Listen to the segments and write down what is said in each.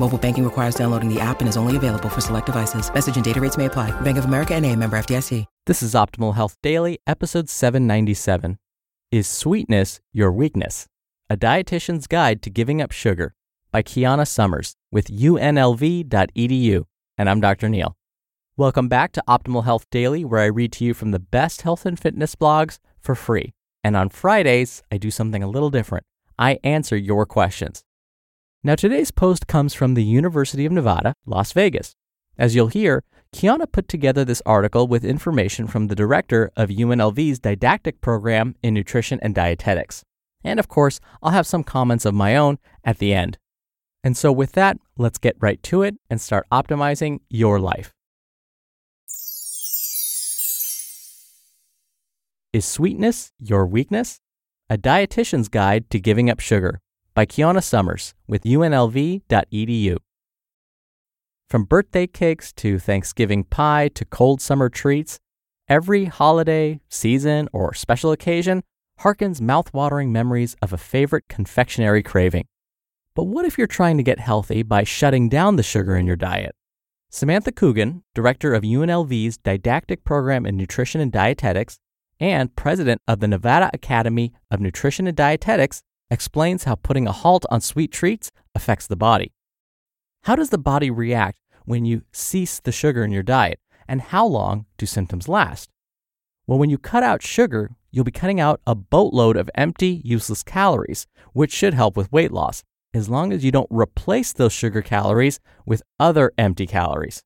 Mobile banking requires downloading the app and is only available for select devices. Message and data rates may apply. Bank of America NA, member FDIC. This is Optimal Health Daily, episode 797. Is Sweetness Your Weakness? A Dietitian's Guide to Giving Up Sugar by Kiana Summers with unlv.edu. And I'm Dr. Neil. Welcome back to Optimal Health Daily, where I read to you from the best health and fitness blogs for free. And on Fridays, I do something a little different. I answer your questions. Now, today's post comes from the University of Nevada, Las Vegas. As you'll hear, Kiana put together this article with information from the director of UNLV's didactic program in nutrition and dietetics. And of course, I'll have some comments of my own at the end. And so with that, let's get right to it and start optimizing your life. Is Sweetness Your Weakness? A Dietitian's Guide to Giving Up Sugar by Kiana Summers with unlv.edu. From birthday cakes to Thanksgiving pie to cold summer treats, every holiday, season, or special occasion harkens mouthwatering memories of a favorite confectionery craving. But what if you're trying to get healthy by shutting down the sugar in your diet? Samantha Coogan, director of UNLV's didactic program in nutrition and dietetics and president of the Nevada Academy of Nutrition and Dietetics, explains how putting a halt on sweet treats affects the body. How does the body react when you cease the sugar in your diet, and how long do symptoms last? Well, when you cut out sugar, you'll be cutting out a boatload of empty, useless calories, which should help with weight loss, as long as you don't replace those sugar calories with other empty calories.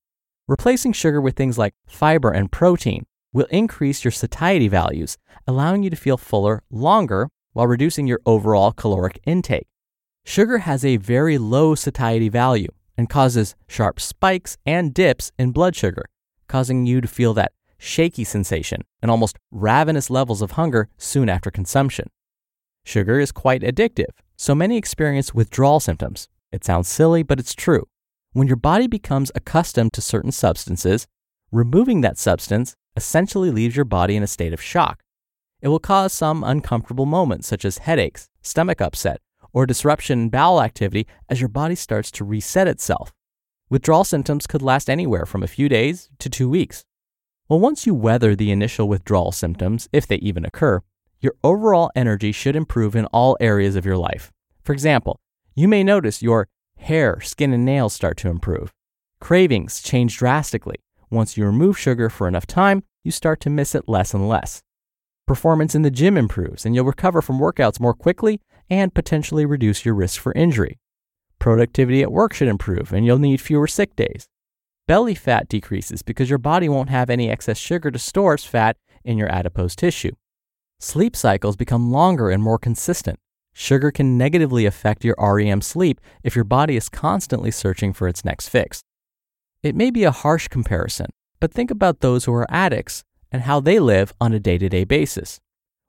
Replacing sugar with things like fiber and protein will increase your satiety values, allowing you to feel fuller longer while reducing your overall caloric intake. Sugar has a very low satiety value and causes sharp spikes and dips in blood sugar, causing you to feel that shaky sensation and almost ravenous levels of hunger soon after consumption. Sugar is quite addictive, so many experience withdrawal symptoms. It sounds silly, but it's true. When your body becomes accustomed to certain substances, removing that substance essentially leaves your body in a state of shock. It will cause some uncomfortable moments, such as headaches, stomach upset, or disruption in bowel activity as your body starts to reset itself. Withdrawal symptoms could last anywhere from a few days to 2 weeks. Well, once you weather the initial withdrawal symptoms, if they even occur, your overall energy should improve in all areas of your life. For example, you may notice your hair, skin, and nails start to improve. Cravings change drastically. Once you remove sugar for enough time, you start to miss it less and less. Performance in the gym improves, and you'll recover from workouts more quickly and potentially reduce your risk for injury. Productivity at work should improve, and you'll need fewer sick days. Belly fat decreases because your body won't have any excess sugar to store as fat in your adipose tissue. Sleep cycles become longer and more consistent. Sugar can negatively affect your REM sleep if your body is constantly searching for its next fix. It may be a harsh comparison, but think about those who are addicts and how they live on a day-to-day basis.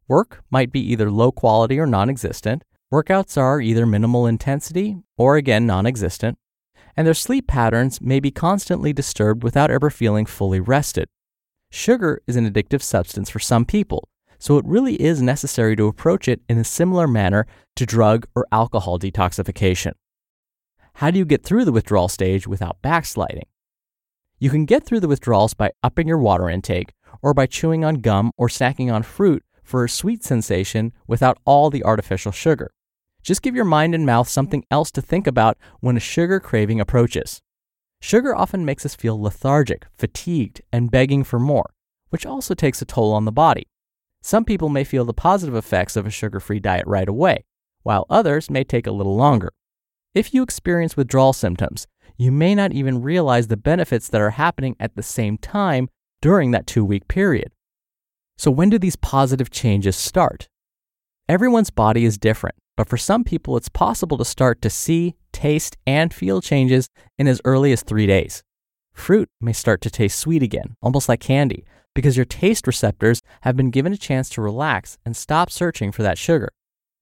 Work might be either low quality or non-existent. Workouts are either minimal intensity or, again, non-existent. And their sleep patterns may be constantly disturbed without ever feeling fully rested. Sugar is an addictive substance for some people, so it really is necessary to approach it in a similar manner to drug or alcohol detoxification. How do you get through the withdrawal stage without backsliding? You can get through the withdrawals by upping your water intake, or by chewing on gum or snacking on fruit for a sweet sensation without all the artificial sugar. Just give your mind and mouth something else to think about when a sugar craving approaches. Sugar often makes us feel lethargic, fatigued, and begging for more, which also takes a toll on the body. Some people may feel the positive effects of a sugar-free diet right away, while others may take a little longer. If you experience withdrawal symptoms, you may not even realize the benefits that are happening at the same time during that 2-week period. So when do these positive changes start? Everyone's body is different, but for some people it's possible to start to see, taste, and feel changes in as early as 3 days. Fruit may start to taste sweet again, almost like candy, because your taste receptors have been given a chance to relax and stop searching for that sugar.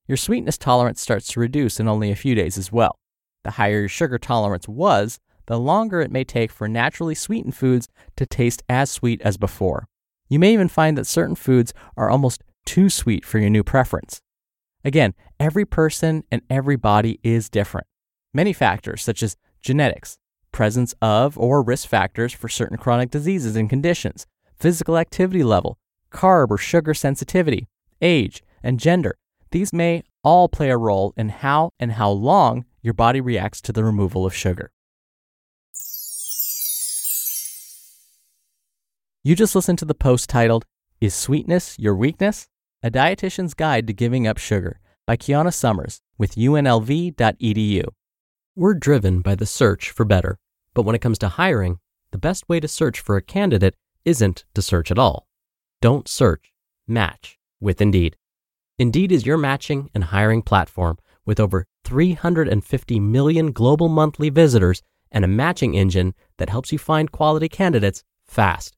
Your sweetness tolerance starts to reduce in only a few days as well. The higher your sugar tolerance was, the longer it may take for naturally sweetened foods to taste as sweet as before. You may even find that certain foods are almost too sweet for your new preference. Again, every person and every body is different. Many factors, such as genetics, presence of or risk factors for certain chronic diseases and conditions, physical activity level, carb or sugar sensitivity, age, and gender, these may all play a role in how and how long your body reacts to the removal of sugar. You just listened to the post titled, Is Sweetness Your Weakness? A Dietitian's Guide to Giving Up Sugar by Kiana Summers with UNLV.edu. We're driven by the search for better, but when it comes to hiring, the best way to search for a candidate isn't to search at all. Don't search, match with Indeed. Indeed is your matching and hiring platform with over 350 million global monthly visitors and a matching engine that helps you find quality candidates fast.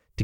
to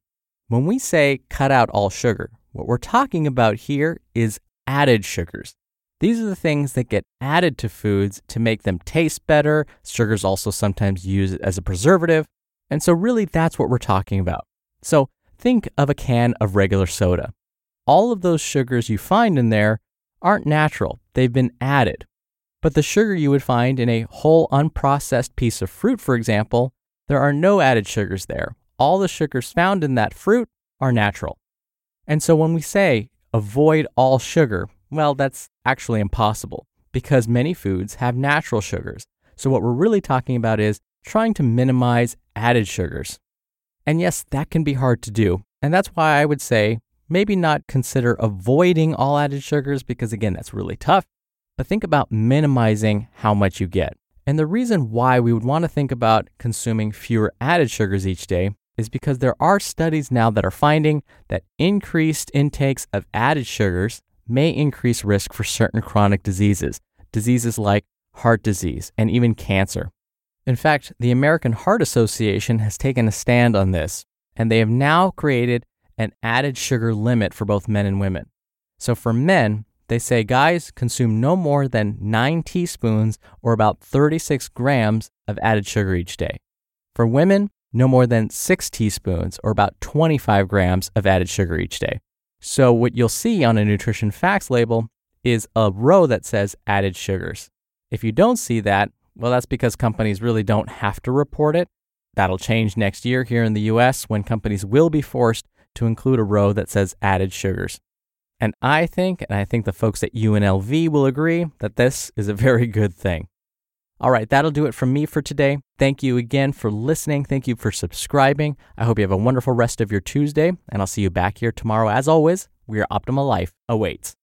When we say cut out all sugar, what we're talking about here is added sugars. These are the things that get added to foods to make them taste better. Sugar's also sometimes used as a preservative. And so really that's what we're talking about. So think of a can of regular soda. All of those sugars you find in there aren't natural. They've been added. But the sugar you would find in a whole unprocessed piece of fruit, for example, there are no added sugars there. All the sugars found in that fruit are natural. And so when we say avoid all sugar, well, that's actually impossible because many foods have natural sugars. So what we're really talking about is trying to minimize added sugars. And yes, that can be hard to do. And that's why I would say maybe not consider avoiding all added sugars because, again, that's really tough. But think about minimizing how much you get. And the reason why we would want to think about consuming fewer added sugars each day is because there are studies now that are finding that increased intakes of added sugars may increase risk for certain chronic diseases like heart disease and even cancer. In fact, the American Heart Association has taken a stand on this, and they have now created an added sugar limit for both men and women. So for men, they say guys consume no more than 9 teaspoons or about 36 grams of added sugar each day. For women, no more than 6 teaspoons or about 25 grams of added sugar each day. So what you'll see on a nutrition facts label is a row that says added sugars. If you don't see that, well, that's because companies really don't have to report it. That'll change next year here in the US when companies will be forced to include a row that says added sugars. And I think the folks at UNLV will agree that this is a very good thing. All right, that'll do it from me for today. Thank you again for listening. Thank you for subscribing. I hope you have a wonderful rest of your Tuesday, and I'll see you back here tomorrow. As always, where your optimal life awaits.